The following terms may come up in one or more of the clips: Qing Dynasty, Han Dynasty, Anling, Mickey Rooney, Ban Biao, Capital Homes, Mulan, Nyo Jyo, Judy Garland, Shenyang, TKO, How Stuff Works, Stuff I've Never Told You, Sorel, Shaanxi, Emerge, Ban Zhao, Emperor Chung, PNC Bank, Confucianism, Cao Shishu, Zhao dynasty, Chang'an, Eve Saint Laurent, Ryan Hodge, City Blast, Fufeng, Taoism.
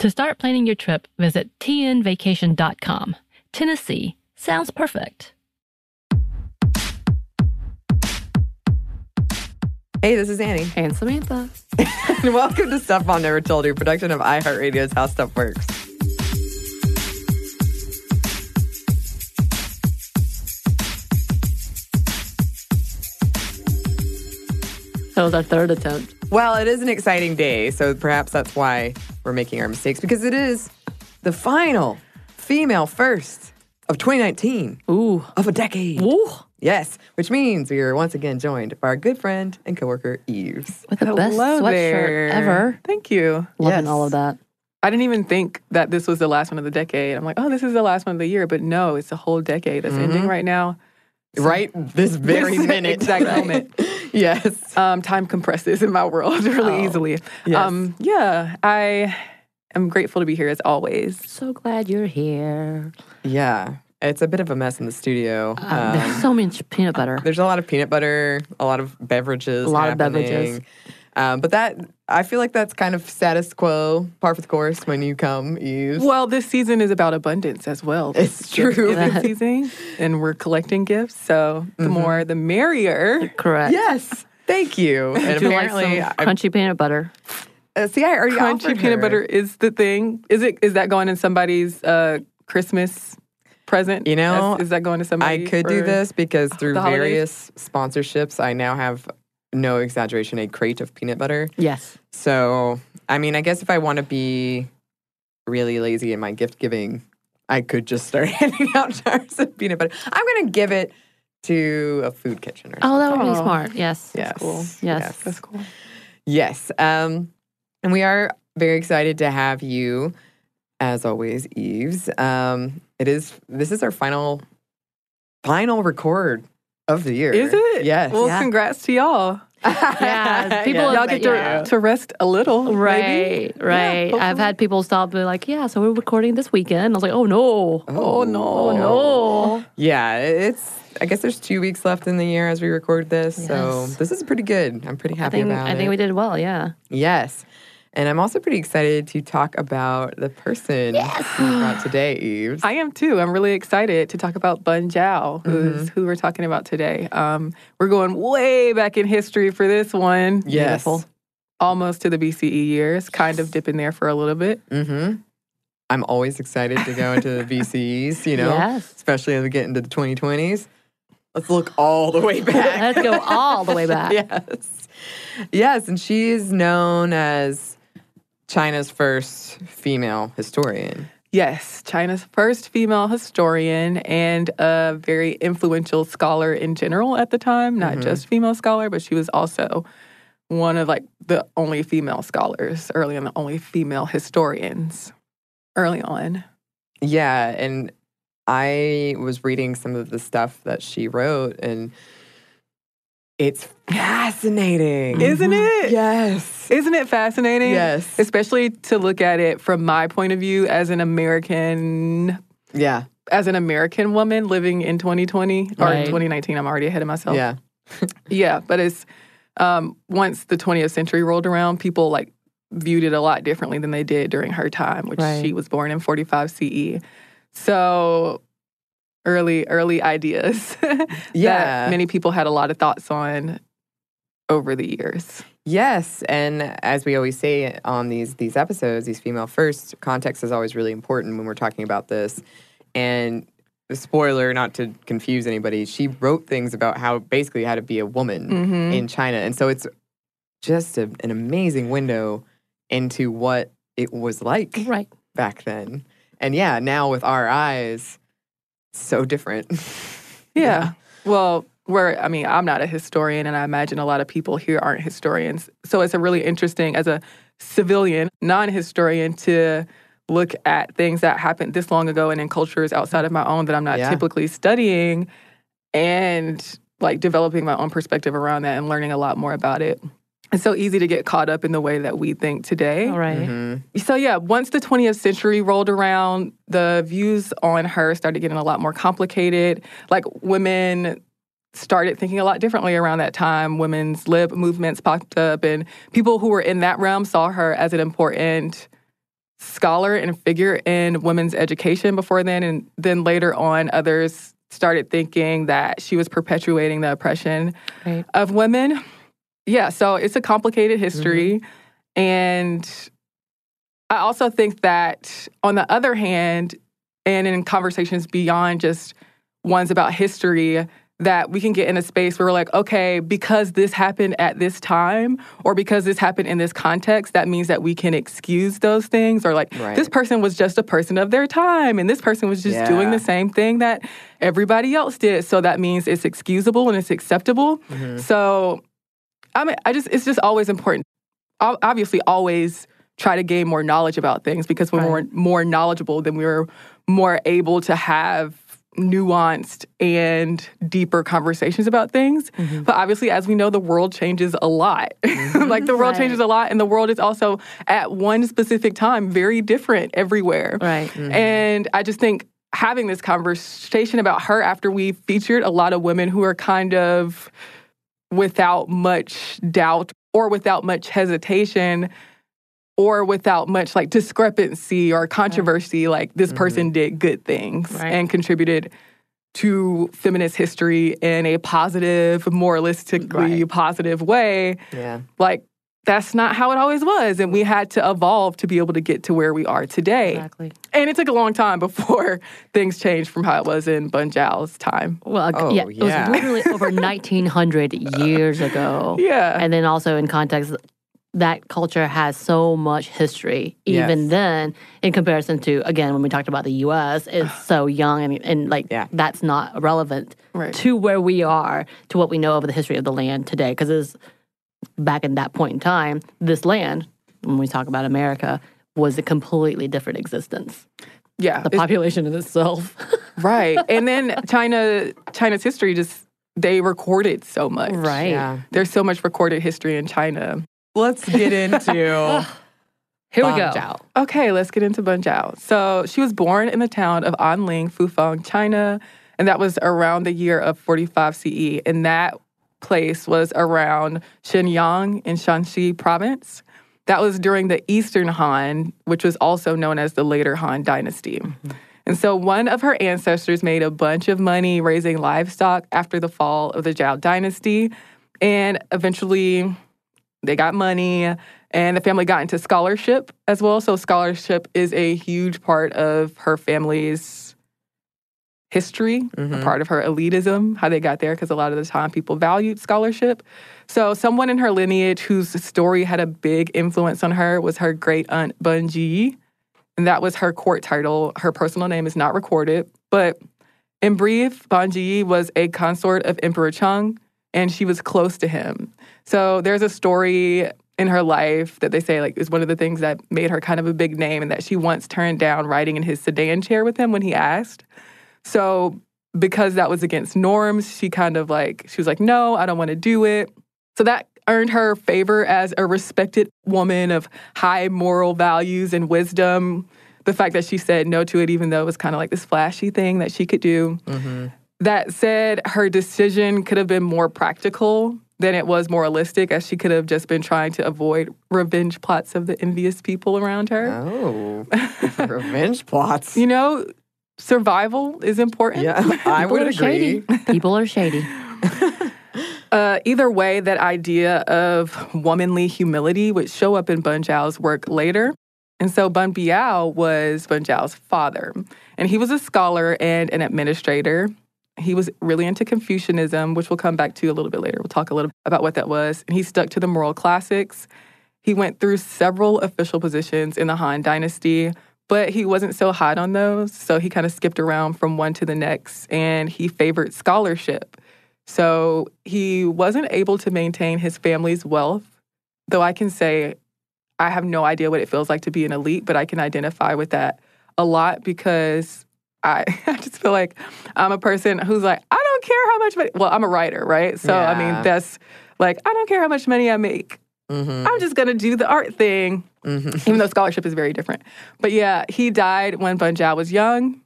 To start planning your trip, visit tnvacation.com. Tennessee sounds perfect. Hey, this is Annie. And Samantha. And welcome to Stuff I've Never Told You, a production of iHeartRadio's How Stuff Works. That was our third attempt. Well, it is an exciting day, so perhaps that's why we're making our mistakes, because it is the final female first of 2019. Ooh. Of a decade. Ooh. Yes, which means we are once again joined by our good friend and coworker, Eve. With the best sweatshirt ever. Thank you. Loving all of that. I didn't even think that this was the last one of the decade. I'm like, oh, this is the last one of the year. But no, it's a whole decade that's ending right now. So, right this very minute. Exact moment. Yes. Time compresses in my world really easily. Yes. I am grateful to be here as always. So glad you're here. Yeah. It's a bit of a mess in the studio. There's so much peanut butter. There's a lot of peanut butter, a lot of beverages. A lot happening. Of beverages. But that, I feel like that's kind of status quo, par for the course when you come, Eve. Well, this season is about abundance as well. It's true. It's season, and we're collecting gifts, so the more, the merrier. You're correct. Yes. Thank you. And do apparently, you like some crunchy peanut butter? See, I already offered her. Crunchy peanut butter is the thing. Is that going in somebody's Christmas present? You know, is that going to somebody? I could do this because through various sponsorships, I now have, no exaggeration, a crate of peanut butter. Yes. So, I mean, I guess if I want to be really lazy in my gift giving, I could just start handing out jars of peanut butter. I'm going to give it to a food kitchen or something. Oh, that would be smart. Yes. Yes. That's cool. Yes. That's cool. Yes. And we are very excited to have you, as always, Eves. This is our final record of the year. Is it? Yes. Well, congrats to y'all. Yeah. Y'all get to rest a little. Right, maybe. Right. Yeah, I've had people stop and be like, yeah, so we're recording this weekend. And I was like, Oh, no. Yeah, I guess there's 2 weeks left in the year as we record this. Yes. So this is pretty good. I'm pretty happy about it. I think we did well, yeah. Yes. And I'm also pretty excited to talk about the person we brought today, Eve. I am too. I'm really excited to talk about Ban Zhao, who we're talking about today. We're going way back in history for this one. Yes. Beautiful. Almost to the BCE years, kind of dipping there for a little bit. Mm-hmm. I'm always excited to go into the BCEs, you know, especially as we get into the 2020s. Let's look all the way back. Let's go all the way back. Yes. Yes, and she is known as China's first female historian. Yes, China's first female historian and a very influential scholar in general at the time, not just female scholar, but she was also one of the only female scholars early on, the only female historians early on. Yeah, and I was reading some of the stuff that she wrote, and it's fascinating. Isn't it? Yes. Isn't it fascinating? Yes. Especially to look at it from my point of view as an American. Yeah. As an American woman living in 2020 or in 2019. I'm already ahead of myself. Yeah. Yeah. But it's once the 20th century rolled around, people viewed it a lot differently than they did during her time, which she was born in 45 CE. So early ideas that many people had a lot of thoughts on over the years. Yes, and as we always say on these episodes, these female first, context is always really important when we're talking about this. And spoiler, not to confuse anybody, she wrote things about how basically how to be a woman in China. And so it's just an amazing window into what it was like back then. And yeah, now with our eyes, so different. Yeah. Well, I'm not a historian, and I imagine a lot of people here aren't historians. So it's a really interesting, as a civilian, non-historian, to look at things that happened this long ago and in cultures outside of my own that I'm not typically studying, and like developing my own perspective around that and learning a lot more about it. It's so easy to get caught up in the way that we think today. All right. Mm-hmm. So yeah, once the 20th century rolled around, the views on her started getting a lot more complicated. Like, women started thinking a lot differently around that time. Women's lib movements popped up, and people who were in that realm saw her as an important scholar and figure in women's education before then. And then later on, others started thinking that she was perpetuating the oppression of women. Yeah, so it's a complicated history. Mm-hmm. And I also think that, on the other hand, and in conversations beyond just ones about history, that we can get in a space where we're like, okay, because this happened at this time, or because this happened in this context, that means that we can excuse those things. Or like, this person was just a person of their time, and this person was just doing the same thing that everybody else did. So that means it's excusable and it's acceptable. Mm-hmm. So it's just always important. I'll obviously always try to gain more knowledge about things, because when we're more knowledgeable, then we're more able to have nuanced and deeper conversations about things. Mm-hmm. But obviously, as we know, the world changes a lot. Mm-hmm. Like, the world changes a lot, and the world is also, at one specific time, very different everywhere. Right. Mm-hmm. And I just think having this conversation about her after we featured a lot of women who are kind of, without much doubt or without much hesitation or without much like discrepancy or controversy, like, this person did good things and contributed to feminist history in a positive, moralistically positive way. Yeah. Like, that's not how it always was. And we had to evolve to be able to get to where we are today. Exactly. And it took a long time before things changed from how it was in Ban Zhao's time. Well, it was literally over 1,900 years ago. Yeah. And then also, in context, that culture has so much history. Even then, in comparison to, again, when we talked about the U.S., it's so young, and like, that's not relevant to where we are, to what we know of the history of the land today. Because it's... back in that point in time, this land, when we talk about America, was a completely different existence. Yeah. The population in itself. Right. And then China's history, just, they recorded so much. Right. Yeah. There's so much recorded history in China. Let's get into... Here we go. Zhao. Okay, let's get into Ban Zhao. So she was born in the town of Anling, Fufeng, China, and that was around the year of 45 CE. And that place was around Shenyang in Shaanxi province. That was during the Eastern Han, which was also known as the later Han Dynasty. Mm-hmm. And so one of her ancestors made a bunch of money raising livestock after the fall of the Zhao dynasty. And eventually they got money, and the family got into scholarship as well. So scholarship is a huge part of her family's history, a part of her elitism, how they got there, because a lot of the time people valued scholarship. So someone in her lineage whose story had a big influence on her was her great-aunt Ban Jieyu, and that was her court title. Her personal name is not recorded, but in brief, Ban Jieyu was a consort of Emperor Chung, and she was close to him. So there's a story in her life that they say, like, is one of the things that made her kind of a big name, and that she once turned down riding in his sedan chair with him when he asked. So because that was against norms, she was like, no, I don't want to do it. So that earned her favor as a respected woman of high moral values and wisdom. The fact that she said no to it, even though it was kind of like this flashy thing that she could do. Mm-hmm. That said, her decision could have been more practical than it was moralistic, as she could have just been trying to avoid revenge plots of the envious people around her. Oh, revenge plots. You know, survival is important. Yeah, I would agree. People are shady. Either way, that idea of womanly humility would show up in Ban Zhao's work later. And so Ban Biao was Ban Zhao's father. And he was a scholar and an administrator. He was really into Confucianism, which we'll come back to a little bit later. We'll talk a little about what that was. And he stuck to the moral classics. He went through several official positions in the Han Dynasty, but he wasn't so hot on those. So he kind of skipped around from one to the next, and he favored scholarship. So he wasn't able to maintain his family's wealth, though I can say I have no idea what it feels like to be an elite, but I can identify with that a lot because I just feel like I'm a person who's like, I don't care how much money. Well, I'm a writer, right? So, yeah. I mean, that's like, I don't care how much money I make. Mm-hmm. I'm just going to do the art thing, even though scholarship is very different. But yeah, he died when Ban Zhao was young.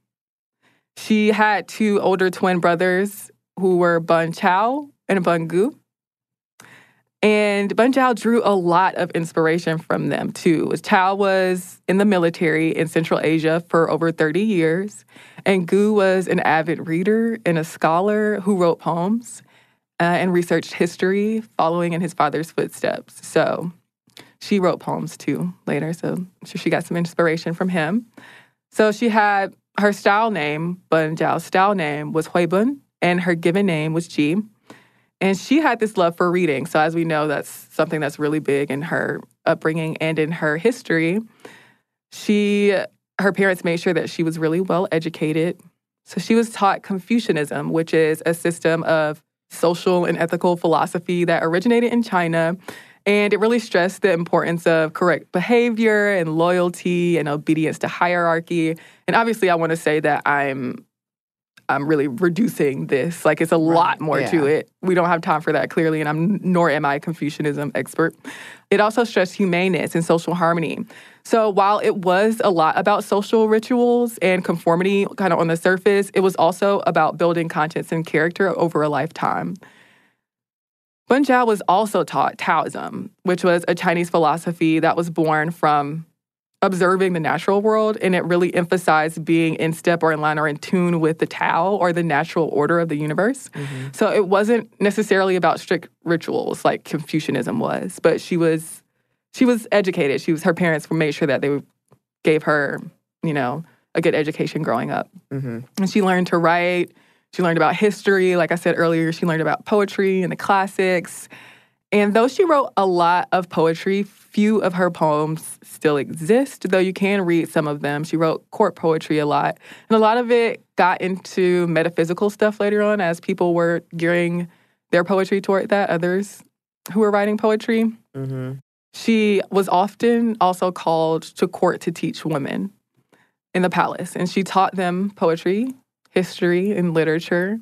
She had two older twin brothers who were Ban Chao and Ban Gu. And Ban Zhao drew a lot of inspiration from them, too. Chao was in the military in Central Asia for over 30 years. And Gu was an avid reader and a scholar who wrote poems and researched history, following in his father's footsteps. So she wrote poems, too, later. So I'm sure she got some inspiration from him. So she had her style name, Ban Zhao's style name, was Huibun, and her given name was Ji. And she had this love for reading. So as we know, that's something that's really big in her upbringing and in her history. Her parents made sure that she was really well educated. So she was taught Confucianism, which is a system of social and ethical philosophy that originated in China. And it really stressed the importance of correct behavior and loyalty and obedience to hierarchy. And obviously, I want to say that I'm really reducing this. Like, it's a lot more to it. We don't have time for that, clearly, and nor am I a Confucianism expert. It also stressed humaneness and social harmony. So while it was a lot about social rituals and conformity kind of on the surface, it was also about building conscience and character over a lifetime. Ban Zhao was also taught Taoism, which was a Chinese philosophy that was born from observing the natural world, and it really emphasized being in step or in line or in tune with the Tao or the natural order of the universe. Mm-hmm. So it wasn't necessarily about strict rituals like Confucianism was, but she was educated. Her parents made sure that they gave her, you know, a good education growing up. Mm-hmm. And she learned to write. She learned about history. Like I said earlier, she learned about poetry and the classics. And though she wrote a lot of poetry, few of her poems still exist, though you can read some of them. She wrote court poetry a lot. And a lot of it got into metaphysical stuff later on as people were gearing their poetry toward that, others who were writing poetry. Mm-hmm. She was often also called to court to teach women in the palace. And she taught them poetry, history, and literature.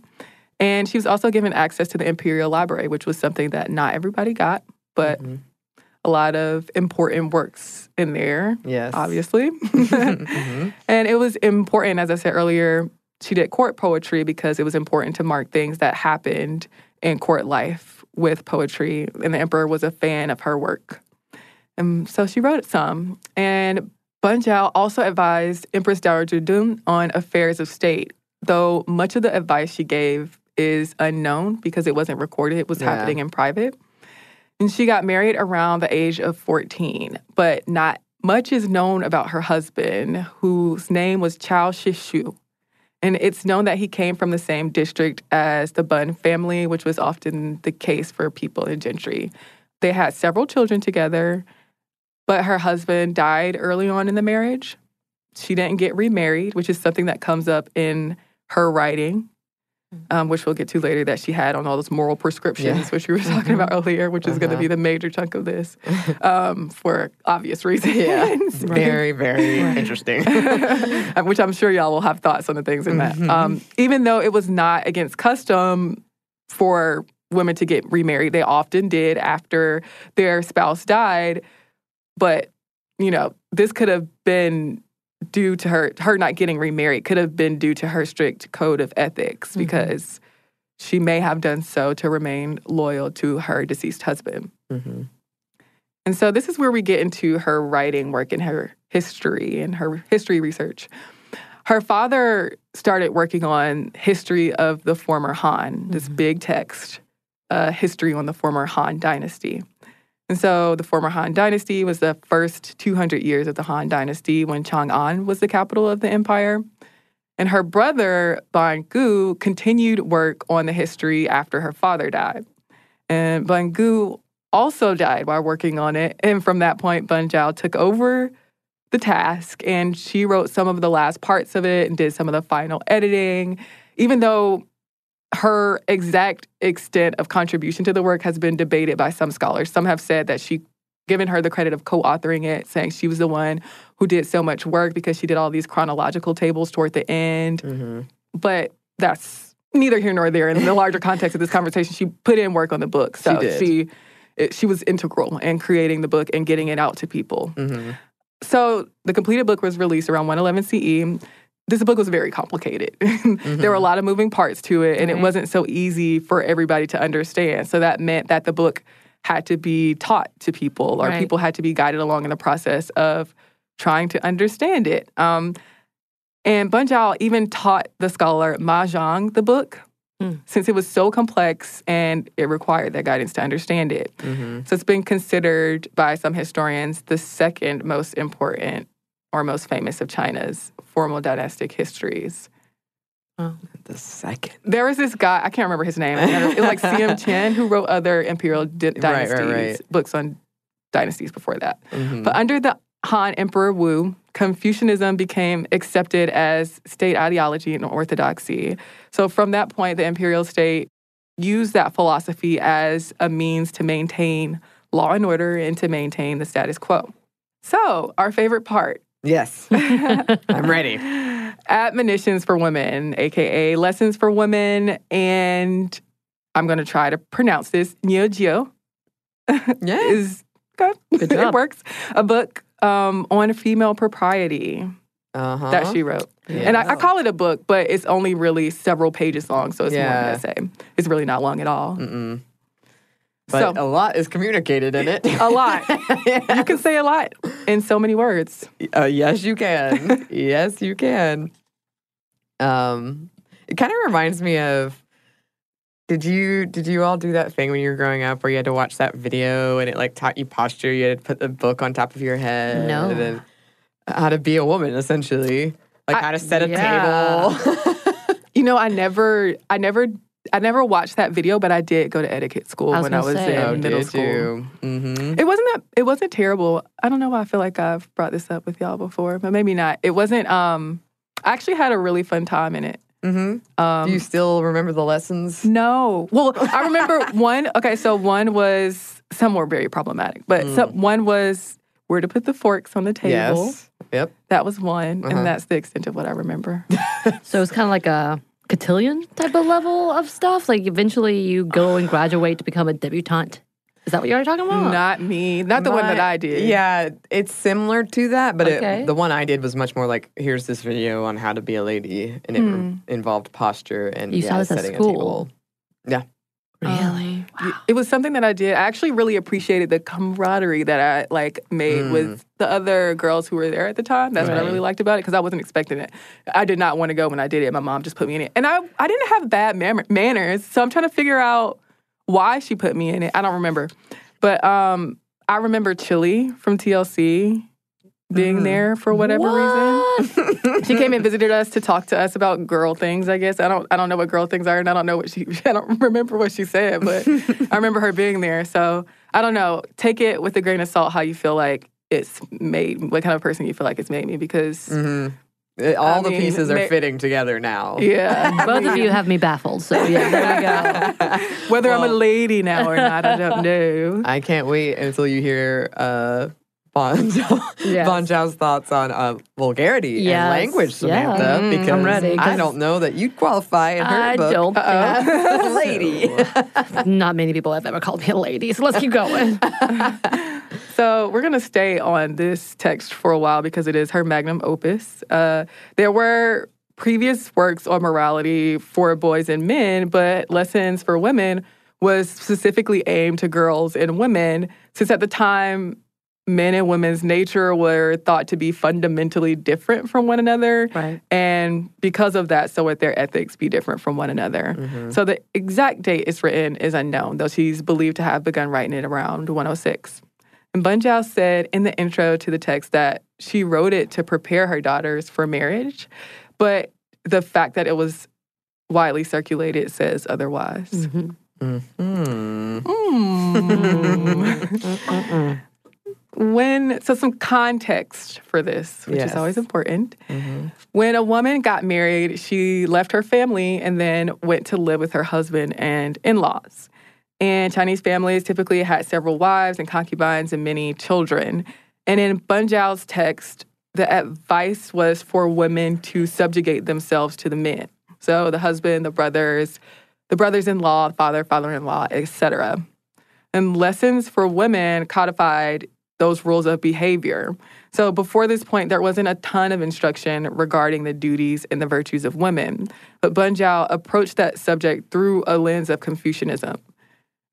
And she was also given access to the Imperial Library, which was something that not everybody got, but a lot of important works in there, yes, obviously. And it was important, as I said earlier, she did court poetry because it was important to mark things that happened in court life with poetry. And the emperor was a fan of her work. And so she wrote some. And Ban Zhao also advised Empress Dowager Dun on affairs of state, though much of the advice she gave is unknown because it wasn't recorded. It was happening in private. And she got married around the age of 14, but not much is known about her husband, whose name was Cao Shishu. And it's known that he came from the same district as the Bun family, which was often the case for people in gentry. They had several children together, but her husband died early on in the marriage. She didn't get remarried, which is something that comes up in her writing, which we'll get to later, that she had on all those moral prescriptions, which we were talking about earlier, which is going to be the major chunk of this for obvious reasons. Yeah. Very, very interesting. Which I'm sure y'all will have thoughts on the things in that. Even though it was not against custom for women to get remarried, they often did after their spouse died. But, you know, this could have been due to her not getting remarried could have been due to her strict code of ethics because She may have done so to remain loyal to her deceased husband. Mm-hmm. And so this is where we get into her writing work and her history research. Her father started working on history of the former Han, mm-hmm. this big text, history on the former Han Dynasty. And so the former Han Dynasty was the first 200 years of the Han Dynasty when Chang'an was the capital of the empire. And her brother, Ban Gu, continued work on the history after her father died. And Ban Gu also died while working on it. And from that point, Ban Zhao took over the task, and she wrote some of the last parts of it and did some of the final editing. Even though her exact extent of contribution to the work has been debated by some scholars. Some have said that she given her the credit of co-authoring it, saying she was the one who did so much work because she did all these chronological tables toward the end. Mm-hmm. But that's neither here nor there. In the larger context of this conversation, she put in work on the book. So she was integral in creating the book and getting it out to people. Mm-hmm. So the completed book was released around 111 CE. This book was very complicated. Mm-hmm. There were a lot of moving parts to it, and it wasn't so easy for everybody to understand. So that meant that the book had to be taught to people, or people had to be guided along in the process of trying to understand it. And Ban Zhao even taught the scholar Ma Zhang the book, since it was so complex and it required that guidance to understand it. Mm-hmm. So it's been considered by some historians the second most important or most famous of China's formal dynastic histories. Oh, the second. There was this guy, I can't remember his name. It was like C.M. Chen, who wrote other imperial dynasties, books on dynasties before that. Mm-hmm. But under the Han Emperor Wu, Confucianism became accepted as state ideology and orthodoxy. So from that point, the imperial state used that philosophy as a means to maintain law and order and to maintain the status quo. So our favorite part. Yes. I'm ready. Admonitions for women, a.k.a. lessons for women. And I'm going to try to pronounce this. Nyo Jyo. Yeah. Is good. Good job. It works. A book on female propriety that she wrote. Yeah. And I call it a book, but it's only really several pages long, so it's more an essay. It's really not long at all. Mm-mm. But a lot is communicated in it. A lot. Yes. You can say a lot in so many words. Yes, you can. Yes, you can. It kind of reminds me of, did you all do that thing when you were growing up where you had to watch that video and it like taught you posture? You had to put the book on top of your head. No. And then how to be a woman, essentially. Like how to set a table. You know, I never watched that video, but I did go to etiquette school in middle school. Mm-hmm. It wasn't terrible. I don't know why I feel like I've brought this up with y'all before, but maybe not. It wasn't. I actually had a really fun time in it. Mm-hmm. Do you still remember the lessons? No. Well, I remember one. Okay, so one was, some were very problematic, but one was where to put the forks on the table. Yes. Yep. That was one, and that's the extent of what I remember. So it's kind of like a cotillion type of level of stuff? Like, eventually you go and graduate to become a debutante. Is that what you're talking about? Not me. Not the one that I did. Yeah, it's similar to that, but the one I did was much more like, here's this video on how to be a lady, and it involved posture and setting a table. Yeah. Really? Wow. It was something that I did. I actually really appreciated the camaraderie that I made with the other girls who were there at the time. That's what I really liked about it, because I wasn't expecting it. I did not want to go when I did it. My mom just put me in it. And I didn't have bad manners, so I'm trying to figure out why she put me in it. I don't remember. But I remember Chili from TLC being there for whatever reason. She came and visited us to talk to us about girl things, I guess. I don't know what girl things are, and I don't remember what she said, but I remember her being there. So I don't know. Take it with a grain of salt how you feel like it's made, what kind of person you feel like it's made me, because the pieces are fitting together now. Yeah. Both of you have me baffled, so yeah, there you go. Whether I'm a lady now or not, I don't know. I can't wait until you hear Ban Zhao's thoughts on vulgarity and language, Samantha, because ready, I don't know that you'd qualify in her book. I don't think a lady. Not many people have ever called me a lady, so let's keep going. So we're going to stay on this text for a while because it is her magnum opus. There were previous works on morality for boys and men, but Lessons for Women was specifically aimed to girls and women, since at the time, men and women's nature were thought to be fundamentally different from one another. Right. And because of that, so would their ethics be different from one another. Mm-hmm. So the exact date it's written is unknown, though she's believed to have begun writing it around 106. And Ban Zhao said in the intro to the text that she wrote it to prepare her daughters for marriage, but the fact that it was widely circulated says otherwise. Mm-hmm. Mm-hmm. Mm. So some context for this, which is always important. Mm-hmm. When a woman got married, she left her family and then went to live with her husband and in-laws. And Chinese families typically had several wives and concubines and many children. And in Ban Zhao's text, the advice was for women to subjugate themselves to the men. So the husband, the brothers-in-law, the father, father-in-law, etc. And Lessons for Women codified those rules of behavior. So before this point, there wasn't a ton of instruction regarding the duties and the virtues of women. But Ban Zhao approached that subject through a lens of Confucianism.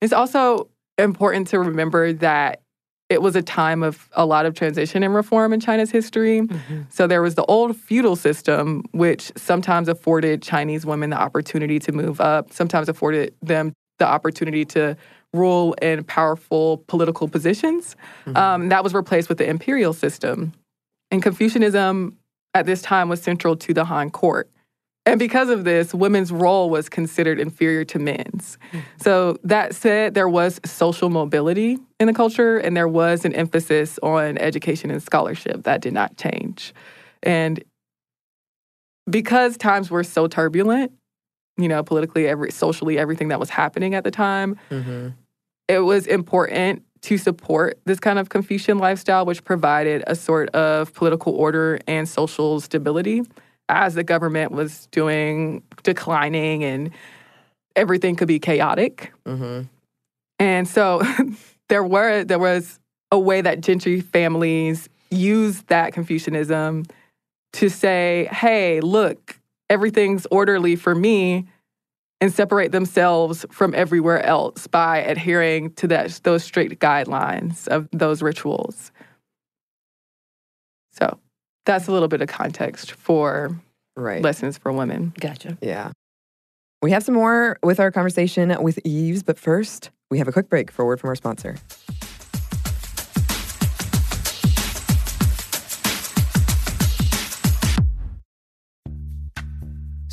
It's also important to remember that it was a time of a lot of transition and reform in China's history. Mm-hmm. So there was the old feudal system, which sometimes afforded Chinese women the opportunity to move up, sometimes afforded them the opportunity to rule in powerful political positions. Mm-hmm. That was replaced with the imperial system. And Confucianism at this time was central to the Han court. And because of this, women's role was considered inferior to men's. Mm-hmm. So that said, there was social mobility in the culture, and there was an emphasis on education and scholarship. That did not change. And because times were so turbulent, you know, politically, socially, everything that was happening at the time, mm-hmm. it was important to support this kind of Confucian lifestyle, which provided a sort of political order and social stability as the government was declining and everything could be chaotic. Mm-hmm. And so there was a way that gentry families used that Confucianism to say, hey, look, everything's orderly for me, and separate themselves from everywhere else by adhering to those strict guidelines of those rituals. So that's a little bit of context for Lessons for Women. Gotcha. Yeah. We have some more with our conversation with Yves, but first, we have a quick break for a word from our sponsor.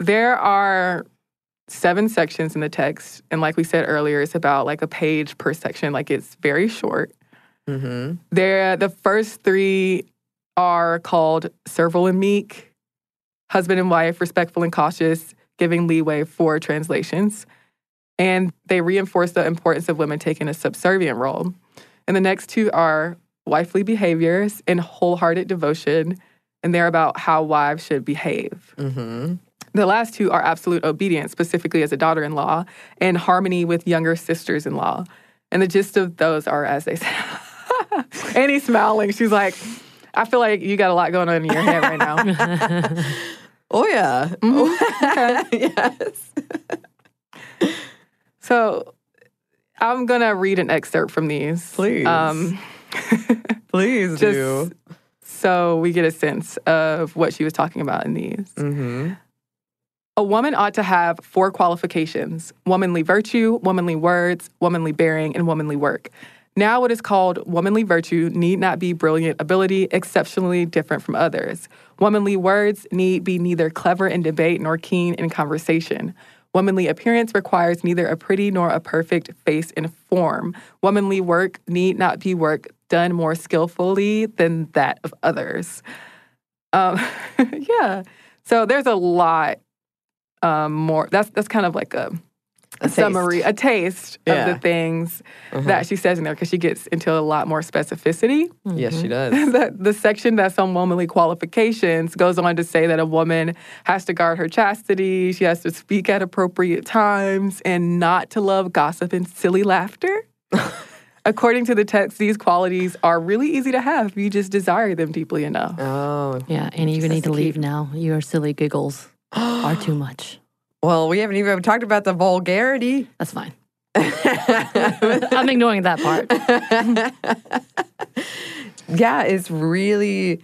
There are 7 sections in the text. And like we said earlier, it's about like a page per section. Like it's very short. Mm-hmm. The first 3 are called servile and meek, husband and wife, respectful and cautious, giving leeway for translations. And they reinforce the importance of women taking a subservient role. And the next 2 are wifely behaviors and wholehearted devotion. And they're about how wives should behave. Mm-hmm. The last 2 are absolute obedience, specifically as a daughter-in-law, and harmony with younger sisters-in-law. And the gist of those are as they say. Annie's smiling. She's like, I feel like you got a lot going on in your head right now. Oh, yeah. Mm-hmm. Yes. So I'm going to read an excerpt from these. Please. Please do. So we get a sense of what she was talking about in these. Mm-hmm. A woman ought to have 4 qualifications: womanly virtue, womanly words, womanly bearing, and womanly work. Now what is called womanly virtue need not be brilliant ability, exceptionally different from others. Womanly words need be neither clever in debate nor keen in conversation. Womanly appearance requires neither a pretty nor a perfect face and form. Womanly work need not be work done more skillfully than that of others. Yeah. So there's a lot more. That's kind of like a summary, a taste of the things that she says in there, because she gets into a lot more specificity. Mm-hmm. Yes, she does. The section that's on womanly qualifications goes on to say that a woman has to guard her chastity, she has to speak at appropriate times, and not to love gossip and silly laughter. According to the text, these qualities are really easy to have if you just desire them deeply enough. Oh. Yeah, Annie, you're going to need to leave now. Your silly giggles are too much. Well, we haven't even talked about the vulgarity. That's fine. I'm ignoring that part. Yeah, it's really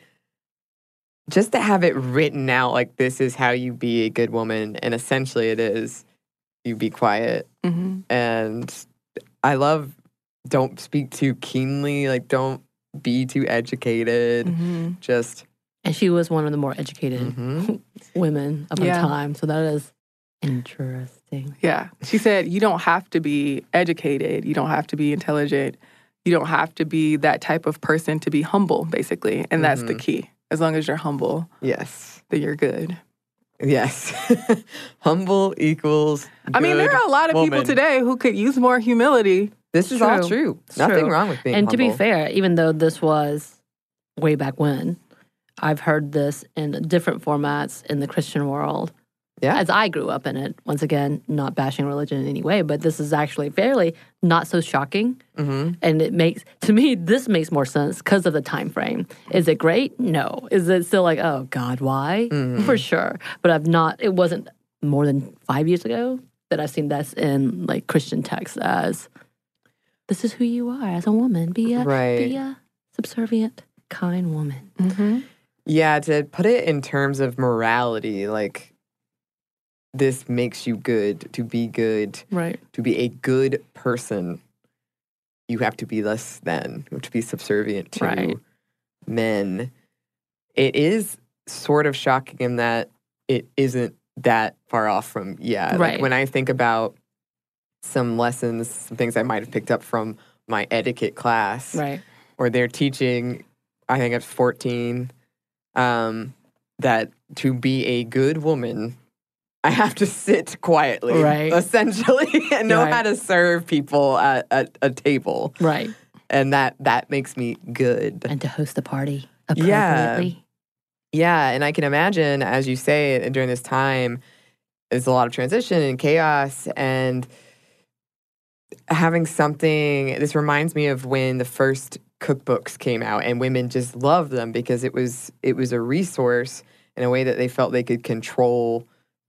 just to have it written out like this is how you be a good woman. And essentially it is you be quiet. Mm-hmm. And I love don't speak too keenly. Like don't be too educated. Mm-hmm. Just. And she was one of the more educated women of her time. So that is interesting. Yeah. She said, you don't have to be educated. You don't have to be intelligent. You don't have to be that type of person to be humble, basically. And that's the key. As long as you're humble, yes, then you're good. Yes. Humble equals good. I mean, there are a lot of people today who could use more humility. This is all true. Nothing wrong with being humble. And to be fair, even though this was way back when, I've heard this in different formats in the Christian world. Yeah. As I grew up in it, once again, not bashing religion in any way, but this is actually fairly not so shocking. Mm-hmm. And it makes, to me, this makes more sense because of the time frame. Is it great? No. Is it still like, oh, God, why? Mm-hmm. For sure. But it wasn't more than 5 years ago that I've seen this in like Christian texts as, this is who you are as a woman. Be a subservient, kind woman. Mm-hmm. Yeah, to put it in terms of morality, like, this makes you good. To be good, right? To be a good person, you have to be less than. You have to be subservient to men. It is sort of shocking in that it isn't that far off from, Like when I think about some lessons, some things I might have picked up from my etiquette class, or their teaching, I think I was 14, that to be a good woman, I have to sit quietly, essentially, and know how to serve people at a table. Right. And that makes me good. And to host the party appropriately. Yeah, and I can imagine, as you say, and during this time, there's a lot of transition and chaos, and having something, this reminds me of when the first cookbooks came out, and women just loved them because it was a resource in a way that they felt they could control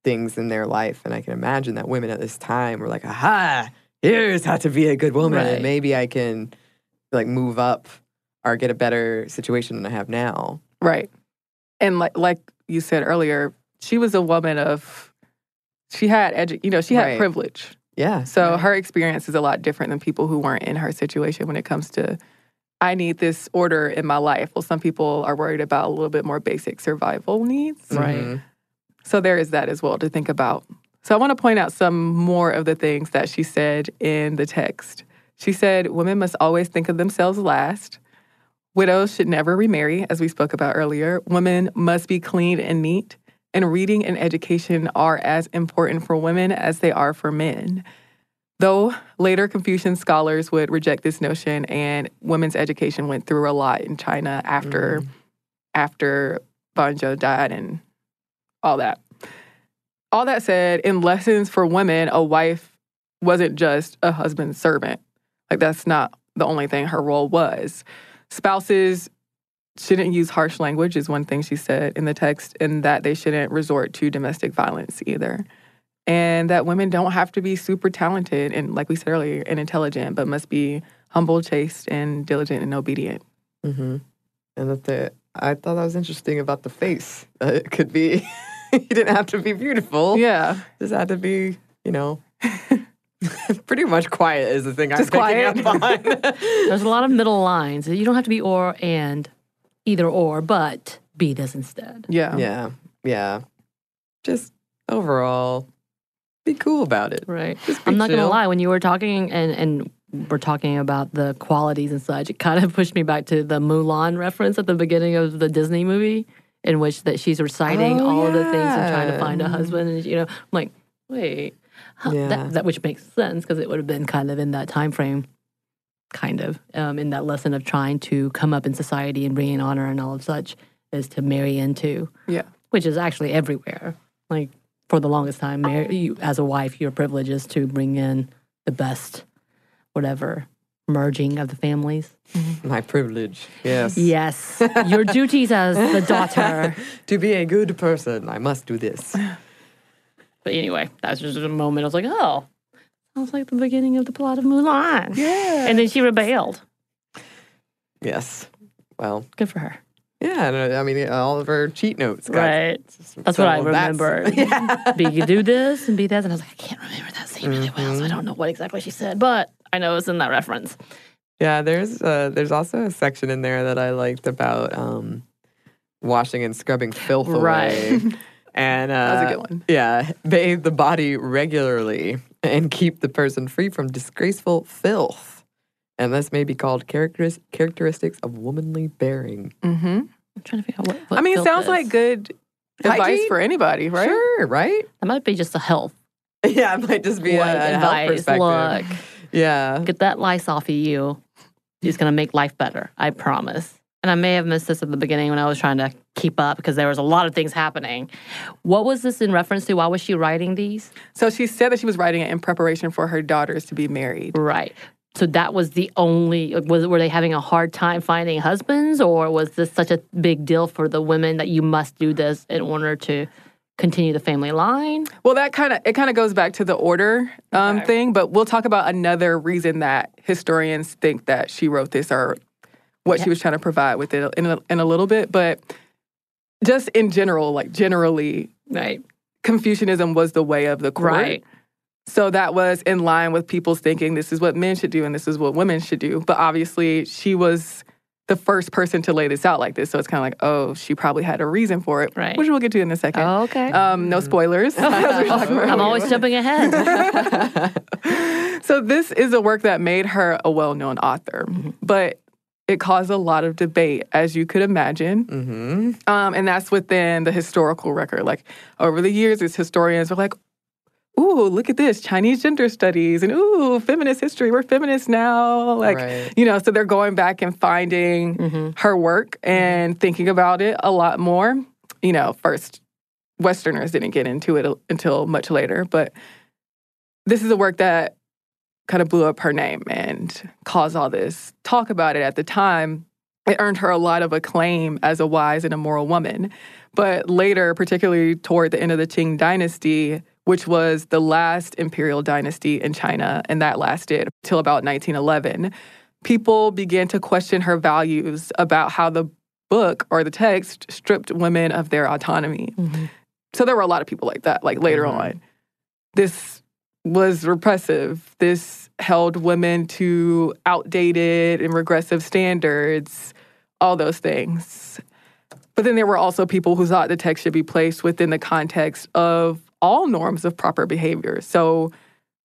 things in their life. And I can imagine that women at this time were like, aha, here's how to be a good woman. Right. And maybe I can like move up or get a better situation than I have now. Right. And like you said earlier, she was a woman of, she had, she had right. privilege. Yeah. So right. her experience is a lot different than people who weren't in her situation when it comes to, I need this order in my life. Well, some people are worried about a little bit more basic survival needs. Right. Mm-hmm. So there is that as well to think about. So I want to point out some more of the things that she said in the text. She said, women must always think of themselves last. Widows should never remarry, as we spoke about earlier. Women must be clean and neat. And reading and education are as important for women as they are for men. Though later Confucian scholars would reject this notion, and women's education went through a lot in China after Ban Zhao died and all that. All that said, in lessons for women, a wife wasn't just a husband's servant. Like, that's not the only thing her role was. Spouses shouldn't use harsh language is one thing she said in the text, and that they shouldn't resort to domestic violence either. And that women don't have to be super talented and, like we said earlier, and intelligent, but must be humble, chaste, and diligent and obedient. Mm-hmm. And that I thought that was interesting about the face. It could be, you didn't have to be beautiful. Yeah. Just had to be, pretty much quiet is the thing I'm picking up on. There's a lot of middle lines. You don't have to be or and. Either or, but B does instead. Yeah. Yeah. Yeah. Just overall, be cool about it. Right. I'm not going to lie. When you were talking and we're talking about the qualities and such, it kind of pushed me back to the Mulan reference at the beginning of the Disney movie in which that she's reciting all of the things and trying to find a husband. And, I'm like, wait. That which makes sense because it would have been kind of in that time frame. Kind of, in that lesson of trying to come up in society and bring in honor and all of such is to marry into. Yeah. Which is actually everywhere. Like, for the longest time, as a wife, your privilege is to bring in the best, whatever, merging of the families. My privilege, yes. Yes. Your duties as the daughter. To be a good person, I must do this. But anyway, that was just a moment I was like, oh. It was like the beginning of the plot of Mulan. Yeah. And then she rebelled. Yes. Well. Good for her. Yeah. I mean, all of her cheat notes. Right. That's what I remember. Yeah. You do this and be that. And I was like, I can't remember that scene really well, so I don't know what exactly she said. But I know it's in that reference. Yeah, there's also a section in there that I liked about washing and scrubbing filth away. Right. And, that was a good one. Yeah. Bathe the body regularly. And keep the person free from disgraceful filth. And this may be called characteristics of womanly bearing. Mm-hmm. I'm trying to figure out what it sounds like good hygiene? Advice for anybody, right? Sure, right? That might be just a health. Yeah, it might just be a health perspective. Look, yeah. Get that lice off of you. It's going to make life better, I promise. And I may have missed this at the beginning when I was trying to keep up because there was a lot of things happening. What was this in reference to? Why was she writing these? So she said that she was writing it in preparation for her daughters to be married. Right. So that was the only, were they having a hard time finding husbands, or was this such a big deal for the women that you must do this in order to continue the family line? Well, that kind of goes back to the order thing, but we'll talk about another reason that historians think that she wrote this or what she was trying to provide with it in a little bit. But just in general, generally, Confucianism was the way of the court. Right. So that was in line with people's thinking, this is what men should do and this is what women should do. But obviously, she was the first person to lay this out like this. So it's kind of like, oh, she probably had a reason for it, right. Which we'll get to in a second. Oh, okay. No spoilers. I'm always jumping ahead. So this is a work that made her a well-known author. Mm-hmm. But it caused a lot of debate, as you could imagine. Mm-hmm. And that's within the historical record. Like, over the years, these historians were like, ooh, look at this, Chinese gender studies, and ooh, feminist history, we're feminists now. Like, so they're going back and finding her work and thinking about it a lot more. First, Westerners didn't get into it until much later. But this is a work that kind of blew up her name and caused all this talk about it at the time. It earned her a lot of acclaim as a wise and a moral woman. But later, particularly toward the end of the Qing Dynasty, which was the last imperial dynasty in China, and that lasted till about 1911, people began to question her values about how the book or the text stripped women of their autonomy. Mm-hmm. So there were a lot of people like that, like later mm-hmm. on. This was repressive. This held women to outdated and regressive standards, all those things. But then there were also people who thought the text should be placed within the context of all norms of proper behavior. So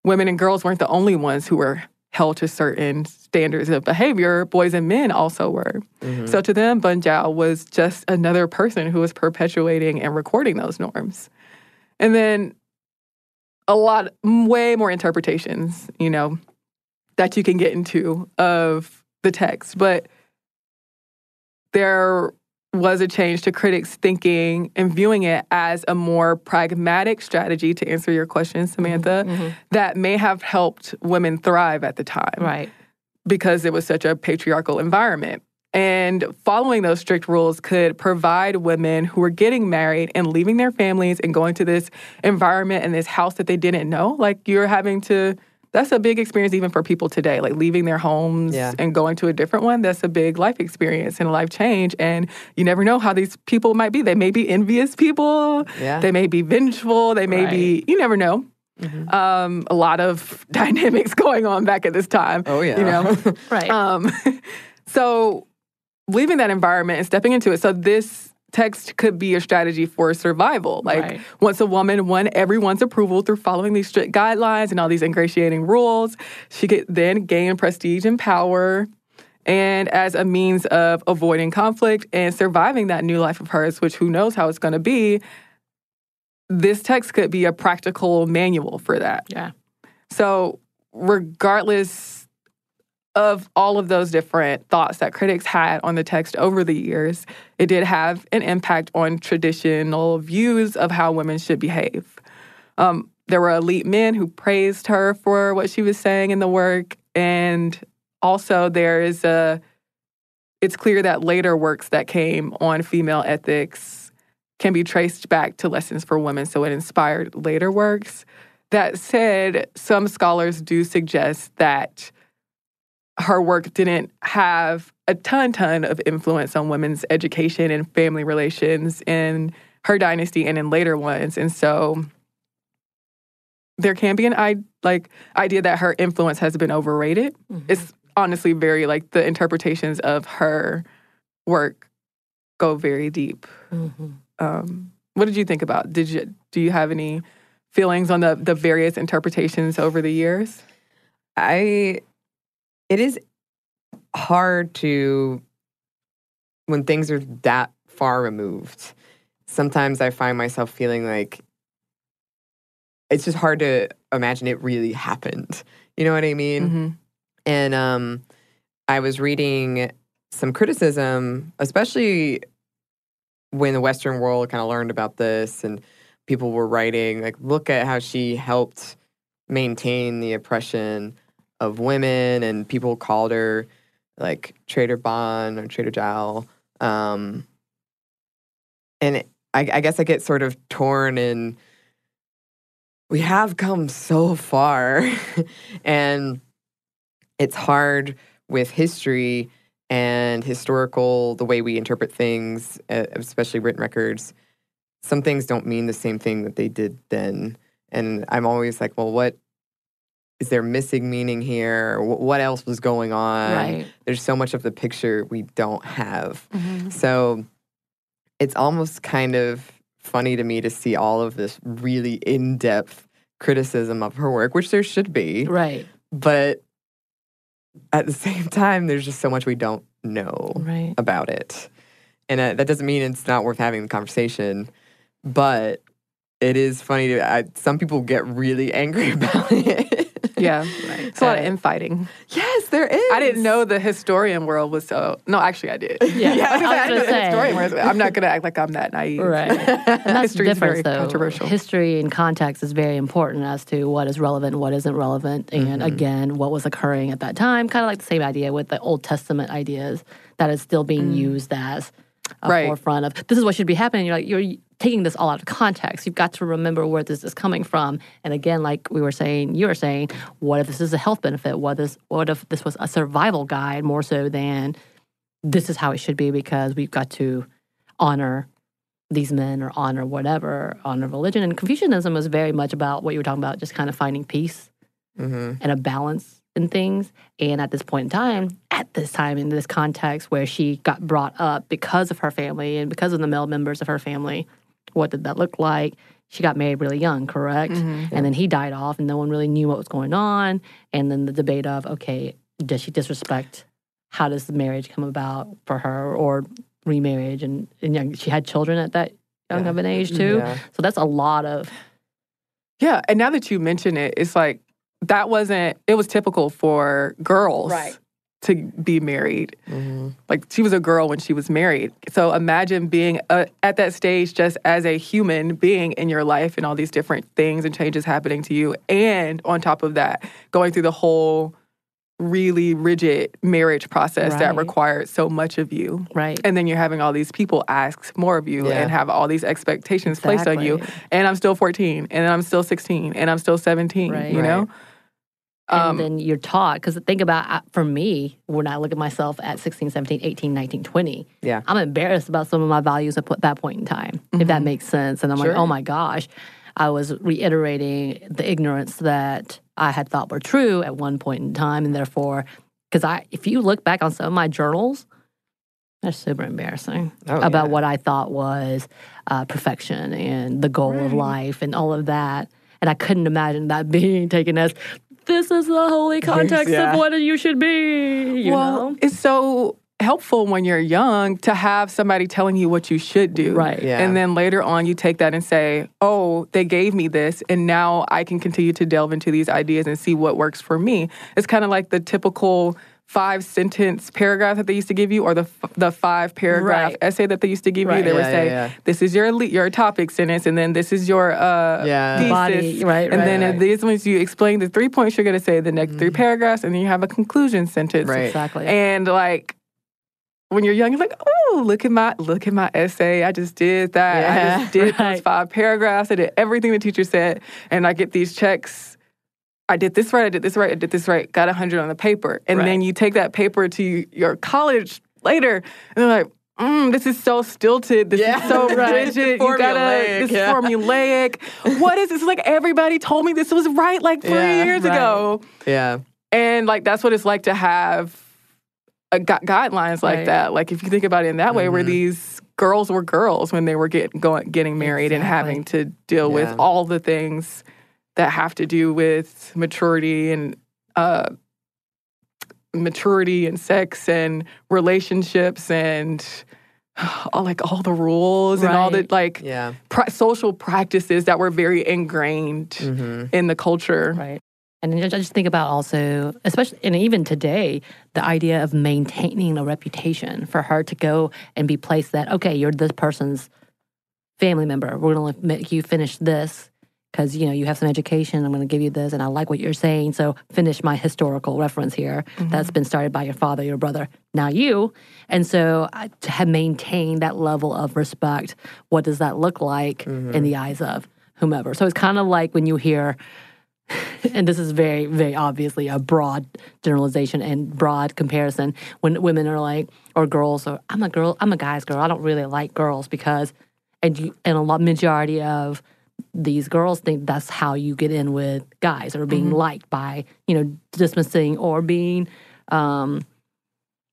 women and girls weren't the only ones who were held to certain standards of behavior. Boys and men also were. Mm-hmm. So to them, Ban Zhao was just another person who was perpetuating and recording those norms. And then a lot, way more interpretations, you know, that you can get into of the text. But there was a change to critics thinking and viewing it as a more pragmatic strategy, to answer your question, Samantha, mm-hmm. that may have helped women thrive at the time. Right. Because it was such a patriarchal environment. And following those strict rules could provide women who were getting married and leaving their families and going to this environment and this house that they didn't know. Like, you're having to, that's a big experience even for people today, like leaving their homes yeah. and going to a different one. That's a big life experience and a life change. And you never know how these people might be. They may be envious people. Yeah. They may be vengeful. They may right. be, you never know. Mm-hmm. A lot of dynamics going on back at this time. Oh, yeah. You know? right. So leaving that environment and stepping into it. So this text could be a strategy for survival. Like, right. once a woman won everyone's approval through following these strict guidelines and all these ingratiating rules, she could then gain prestige and power, and as a means of avoiding conflict and surviving that new life of hers, which who knows how it's going to be, this text could be a practical manual for that. Yeah. So regardless of all of those different thoughts that critics had on the text over the years, it did have an impact on traditional views of how women should behave. There were elite men who praised her for what she was saying in the work, and also it's clear that later works that came on female ethics can be traced back to lessons for women, so it inspired later works. That said, some scholars do suggest that her work didn't have a ton of influence on women's education and family relations in her dynasty and in later ones. And so there can be an idea that her influence has been overrated. Mm-hmm. It's honestly very, like, the interpretations of her work go very deep. Mm-hmm. What did you think about? Do you have any feelings on the various interpretations over the years? It is hard to, when things are that far removed, sometimes I find myself feeling like it's just hard to imagine it really happened. You know what I mean? Mm-hmm. And I was reading some criticism, especially when the Western world kind of learned about this and people were writing, like, look at how she helped maintain the oppression of women, and people called her, like, Traitor Ban or Traitor Zhao. And I guess I get sort of torn in, we have come so far. And it's hard with history and historical, the way we interpret things, especially written records. Some things don't mean the same thing that they did then. And I'm always like, well, what? Is there missing meaning here? What else was going on? Right. There's so much of the picture we don't have. Mm-hmm. So it's almost kind of funny to me to see all of this really in-depth criticism of her work, which there should be. Right. But at the same time, there's just so much we don't know right. about it. And that doesn't mean it's not worth having the conversation, but it is funny. Some people get really angry about it. Yeah. Right. It's a lot of infighting. Yes, there is. I didn't know the historian world was so... No, actually, I did. Yeah. I'm not going to act like I'm that naive. Right. And that's the difference, though. Controversial. History and context is very important as to what is relevant and what isn't relevant. And, mm-hmm. again, what was occurring at that time. Kind of like the same idea with the Old Testament ideas. that is still being used as a forefront of, this is what should be happening. You're like, you're taking this all out of context. You've got to remember where this is coming from. And again, like we were saying, you were saying, what if this is a health benefit? What if this was a survival guide more so than this is how it should be because we've got to honor these men or honor whatever, honor religion. And Confucianism is very much about what you were talking about, just kind of finding peace and a balance in things. And at this point in time, in this context where she got brought up because of her family and because of the male members of her family, what did that look like? She got married really young, correct? And then he died off and no one really knew what was going on. And then the debate of, okay, does she disrespect? How does the marriage come about for her or remarriage? And she had children at that young of an age too. Yeah. So that's a lot of... Yeah, and now that you mention it, it's like that wasn't... It was typical for girls to be married. Like she was a girl when she was married. So imagine being at that stage just as a human being in your life and all these different things and changes happening to you. And on top of that, going through the whole... really rigid marriage process that required so much of you. And then you're having all these people ask more of you and have all these expectations placed on you. And I'm still 14, and I'm still 16, and I'm still 17, you know? And then you're taught, because think about, for me, when I look at myself at 16, 17, 18, 19, 20, I'm embarrassed about some of my values at that point in time, if that makes sense. And I'm like, oh my gosh, I was reiterating the ignorance that I had thought were true at one point in time, and therefore, because if you look back on some of my journals, that's super embarrassing about what I thought was perfection and the goal of life and all of that. And I couldn't imagine that being taken as, this is the holy context of what you should be, you know? It's so helpful when you're young to have somebody telling you what you should do. And then later on, you take that and say, oh, they gave me this, and now I can continue to delve into these ideas and see what works for me. It's kind of like the typical 5-sentence paragraph that they used to give you, or the 5-paragraph essay that they used to give you. They would say, this is your topic sentence, and then this is your thesis. Body. And then these ones, you explain the 3 points you're going to say, the next 3 paragraphs, and then you have a conclusion sentence. And like, when you're young, you're like, oh, look at my essay. I just did that. I just did those 5 paragraphs. I did everything the teacher said. And I get these checks. I did this right. Got 100 on the paper. And then you take that paper to your college later. And they're like, this is so stilted. This is so rigid. This is formulaic. What is this? It's like everybody told me this was right like 3 years ago. And like that's what it's like to have guidelines like that. Like if you think about it in that way, where these girls were girls when they were getting married and having to deal with all the things that have to do with maturity and sex and relationships and all the rules and all the social practices that were very ingrained in the culture. And I just think about also, especially, and even today, the idea of maintaining a reputation for her to go and be placed that, okay, you're this person's family member. We're going to make you finish this because, you know, you have some education. I'm going to give you this, and I like what you're saying. So finish my historical reference here that's been started by your father, your brother, now you. And so to have maintained that level of respect, what does that look like in the eyes of whomever? So it's kind of like when you hear... and this is very, very obviously a broad generalization and broad comparison when women are like, or girls, or I'm a girl, I'm a guy's girl. I don't really like girls because, and a lot majority of these girls think that's how you get in with guys or being liked by, you know, dismissing or being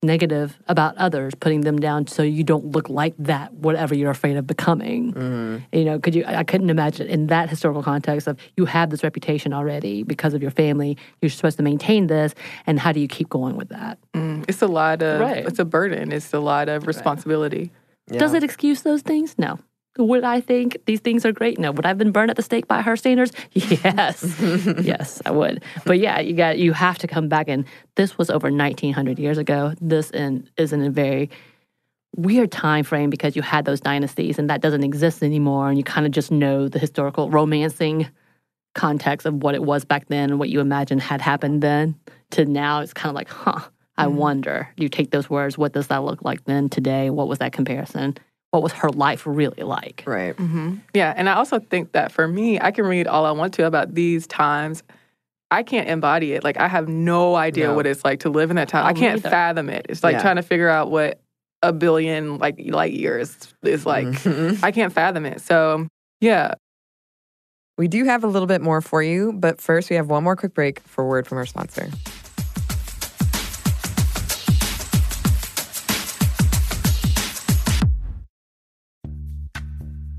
negative about others, putting them down so you don't look like that, whatever you're afraid of becoming. You know, I couldn't imagine in that historical context of you have this reputation already because of your family, you're supposed to maintain this, and how do you keep going with that? It's a lot of, it's a burden. It's a lot of responsibility. Yeah. Does it excuse those things? No. Would I think these things are great? No. Would I have been burned at the stake by her standards? Yes. Yes, I would. But yeah, you have to come back, and this was over 1,900 years ago. This is in a very weird time frame because you had those dynasties, and that doesn't exist anymore, and you kind of just know the historical romancing context of what it was back then and what you imagined had happened then to now. It's kind of like, huh, I wonder, you take those words, what does that look like then today? What was that comparison? What was her life really like? Right. Mm-hmm. Yeah, and I also think that for me, I can read all I want to about these times. I can't embody it. Like, I have no idea what it's like to live in that time. I can't fathom it. It's like trying to figure out what a billion, like, light years is like. Mm-hmm. I can't fathom it. So, yeah. We do have a little bit more for you, but first we have one more quick break for a word from our sponsor.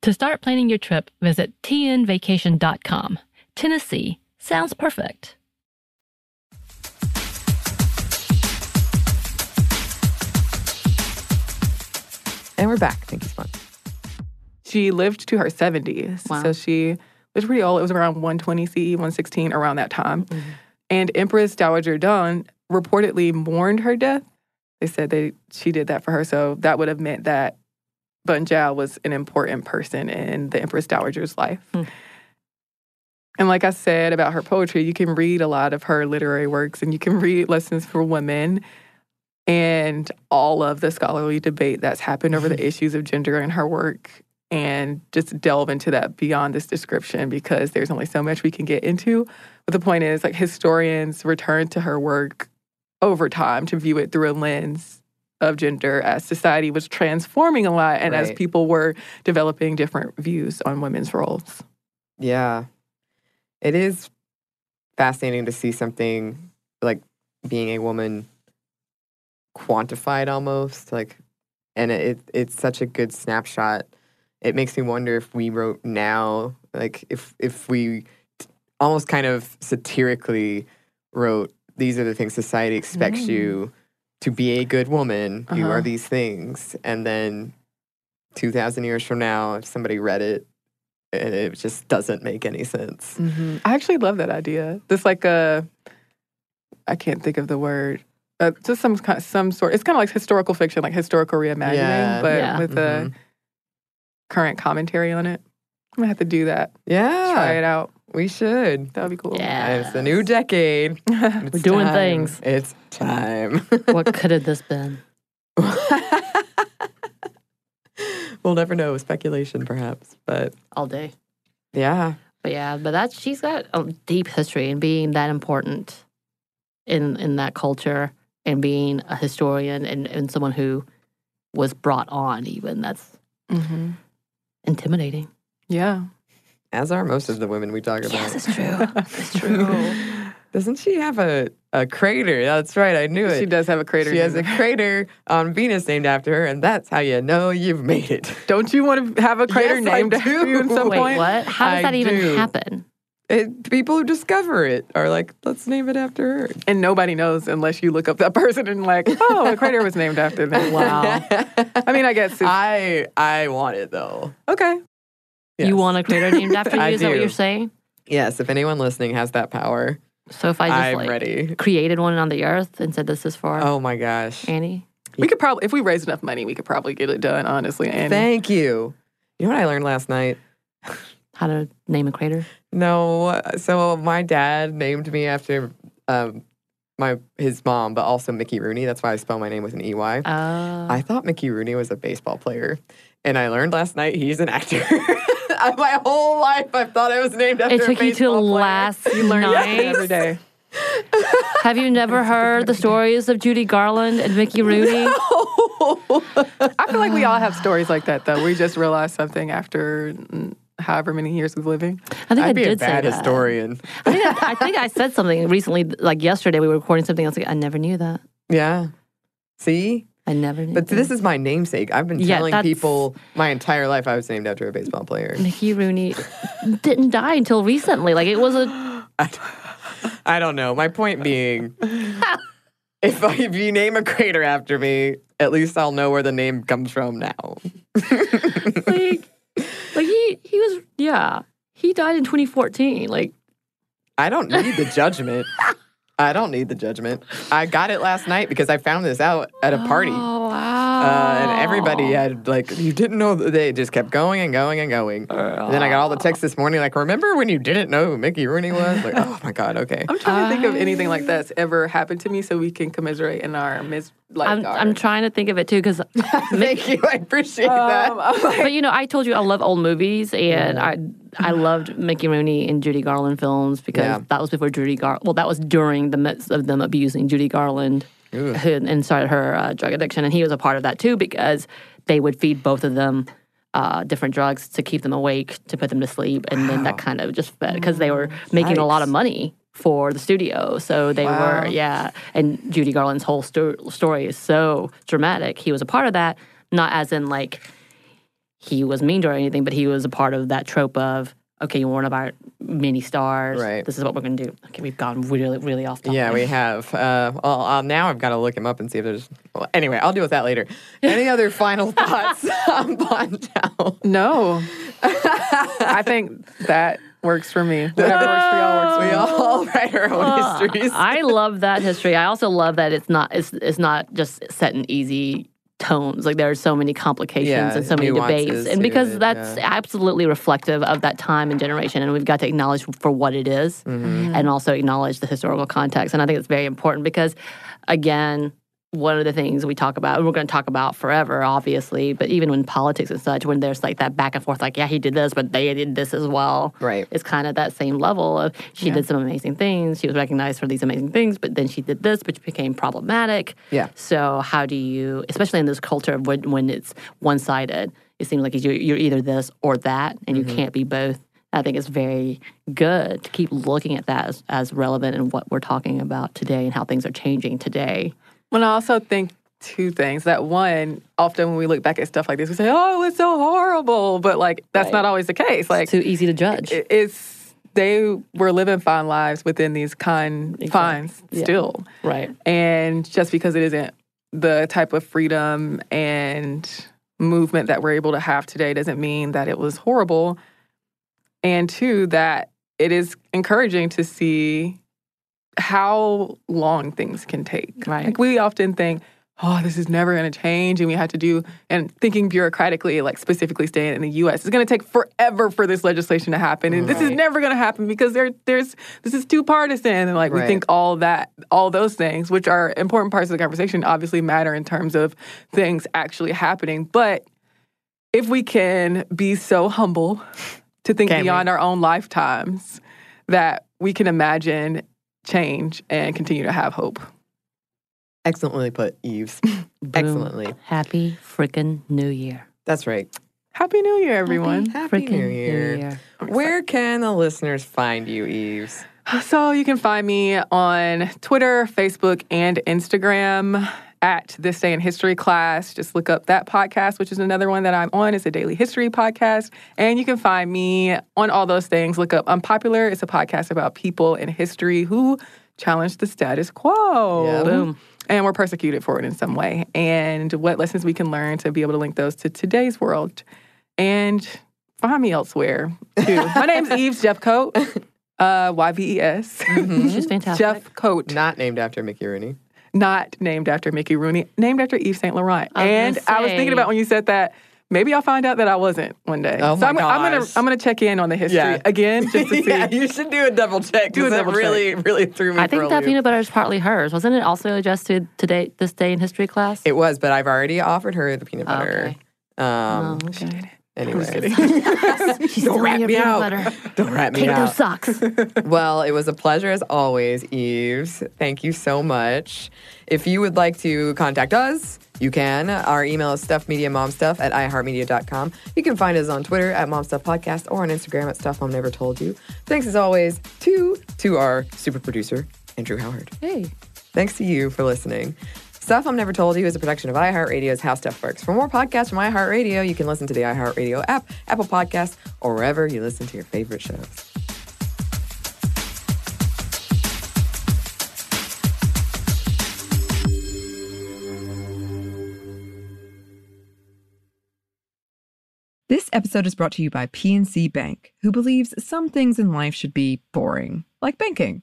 To start planning your trip, visit tnvacation.com. Tennessee sounds perfect. And we're back. Thank you so much. She lived to her 70s. Wow. So she was pretty old. It was around 120 CE, 116, around that time. Mm-hmm. And Empress Dowager Dun reportedly mourned her death. They said she did that for her. So that would have meant that Ban Zhao was an important person in the Empress Dowager's life. Mm. And like I said about her poetry, you can read a lot of her literary works and you can read Lessons for Women and all of the scholarly debate that's happened over the issues of gender in her work, and just delve into that beyond this description because there's only so much we can get into. But the point is, like, historians return to her work over time to view it through a lens of gender as society was transforming a lot and as people were developing different views on women's roles. Yeah. It is fascinating to see something like being a woman quantified almost, like, and it's such a good snapshot. It makes me wonder if we wrote now, like, if we almost kind of satirically wrote, these are the things society expects you to be a good woman, you are these things, and then 2,000 years from now, if somebody read it, and it just doesn't make any sense. Mm-hmm. I actually love that idea. There's like a, I can't think of the word. Just some sort. It's kind of like historical fiction, like historical reimagining, but with a current commentary on it. I'm gonna have to do that. Yeah, try it out. We should. That would be cool. Yeah, it's the new decade. It's We're doing time. Things. It's time. What could have this been? We'll never know. Speculation, perhaps, but all day. Yeah, but she's got a deep history in being that important in that culture. And being a historian and someone who was brought on, even, that's intimidating. Yeah. As are most of the women we talk about. Yes, it's true. It's true. Doesn't she have a crater? That's right, I knew it. She does have a crater. She has a crater on Venus named after her, and that's how you know you've made it. Don't you want to have a crater named after you at some point? Wait, what? How does that even happen? people who discover it are like, let's name it after her. And nobody knows unless you look up that person and like, oh, a crater was named after them. Wow. I mean, I guess. It's, I want it, though. Okay. Yes. You want a crater named after you? Is that what you're saying? Yes. If anyone listening has that power. So if I just created one on the earth and said this is for oh my gosh. Annie. We could probably, if we raised enough money, we could probably get it done, honestly, Annie. Thank you. You know what I learned last night? How to name a crater? No. So my dad named me after his mom, but also Mickey Rooney. That's why I spell my name with an EY. I thought Mickey Rooney was a baseball player. And I learned last night he's an actor. My whole life I've thought I was named after a baseball player. It took you to last night? You learn that every day. Have you never heard the stories of Judy Garland and Mickey Rooney? No. I feel like we all have stories like that, though. We just realized something after however many years of living. I think I'd be a bad historian. I think I said something recently, like yesterday. We were recording something. I was like, I never knew that. Yeah. See? I never knew But that. This is my namesake. I've been telling people my entire life I was named after a baseball player. Mickey Rooney didn't die until recently. Like, it was a... I don't know. My point being, if you name a crater after me, at least I'll know where the name comes from now. He was, yeah. He died in 2014. Like, I don't need the judgment. I don't need the judgment. I got it last night because I found this out at a party. Oh, wow. And everybody had, like, you didn't know. They just kept going and going and going. And then I got all the texts this morning, like, remember when you didn't know who Mickey Rooney was? Like, oh, my God, okay. I'm trying to think of anything like that's ever happened to me so we can commiserate in our I'm trying to think of it, too, because... Thank you. I appreciate that. Like, but, you know, I told you I love old movies, and I loved Mickey Rooney and Judy Garland films because that was before Judy Garland. Well, that was during the midst of them abusing Judy Garland and started her drug addiction. And he was a part of that too because they would feed both of them different drugs to keep them awake, to put them to sleep. And then that kind of just fed because they were making a lot of money for the studio. So they were, And Judy Garland's whole story is so dramatic. He was a part of that, not as in like... he was mean to her or anything, but he was a part of that trope of, okay, you're one of our mini stars. Right. This is what we're going to do. Okay, we've gone really, really off topic. Yeah, we have. Now I've got to look him up and see if there's... Well, anyway, I'll deal with that later. Any other final thoughts on Ban Chao? No. I think that works for me. Whatever works for y'all works for me. We all write our own histories. I love that history. I also love that it's not just set in easy... tones. Like, there are so many complications and so many debates. And because that's absolutely reflective of that time and generation, and we've got to acknowledge for what it is and also acknowledge the historical context. And I think it's very important because, again, one of the things we talk about, and we're going to talk about forever, obviously, but even when politics and such, when there's like that back and forth, like, yeah, he did this, but they did this as well. Right. It's kind of that same level of she did some amazing things. She was recognized for these amazing things, but then she did this, which became problematic. Yeah. So how do you, especially in this culture of when it's one-sided, it seems like you're either this or that, and you can't be both. I think it's very good to keep looking at that as relevant in what we're talking about today and how things are changing today. Well, I also think two things. That one, often when we look back at stuff like this, we say, oh, it's so horrible. But, like, that's not always the case. Like, it's too easy to judge. They were living fine lives within these confines still. Right. And just because it isn't the type of freedom and movement that we're able to have today doesn't mean that it was horrible. And two, that it is encouraging to see how long things can take. Right. Like, we often think, oh, this is never going to change, and we have to do, and thinking bureaucratically, like specifically staying in the U.S., it's going to take forever for this legislation to happen, and this is never going to happen because this is too partisan, and like we think all those things, which are important parts of the conversation, obviously matter in terms of things actually happening. But if we can be so humble to think beyond our own lifetimes, that we can imagine change and continue to have hope. Excellently put, Yves. Excellently. Happy freaking New Year. That's right. Happy New Year, everyone. Happy New Year. New Year. Where can the listeners find you, Yves? So you can find me on Twitter, Facebook, and Instagram at This Day in History class. Just look up that podcast, which is another one that I'm on. It's a daily history podcast. And you can find me on all those things. Look up Unpopular. It's a podcast about people in history who challenge the status quo. Yeah, boom. And we're persecuted for it in some way. And what lessons we can learn to be able to link those to today's world. And find me elsewhere, too. My name's Yves Jeffcoat. Y-V-E-S. Mm-hmm. Which is fantastic. Jeffcoat. Not named after Mickey Rooney. Not named after Mickey Rooney. Named after Eve Saint Laurent. And I was thinking about when you said that, maybe I'll find out that I wasn't one day. Oh, so I'm gonna check in on the history again just to see. Yeah, you should do a double check. Do a double check. Really threw me. I think that peanut butter is partly hers. Wasn't it also adjusted today, This Day in History class? It was, but I've already offered her the peanut butter. Okay. She did it. Anyway, don't rat me out. Don't rat me out. Take those socks. Well, it was a pleasure as always, Yves. Thank you so much. If you would like to contact us, you can. Our email is stuffmediamomstuff@iheartmedia.com. You can find us on Twitter @momstuffpodcast or on Instagram @stuffmomnevertoldyou. Thanks as always to our super producer, Andrew Howard. Hey. Thanks to you for listening. Stuff I've Never Told You is a production of iHeartRadio's How Stuff Works. For more podcasts from iHeartRadio, you can listen to the iHeartRadio app, Apple Podcasts, or wherever you listen to your favorite shows. This episode is brought to you by PNC Bank, who believes some things in life should be boring, like banking.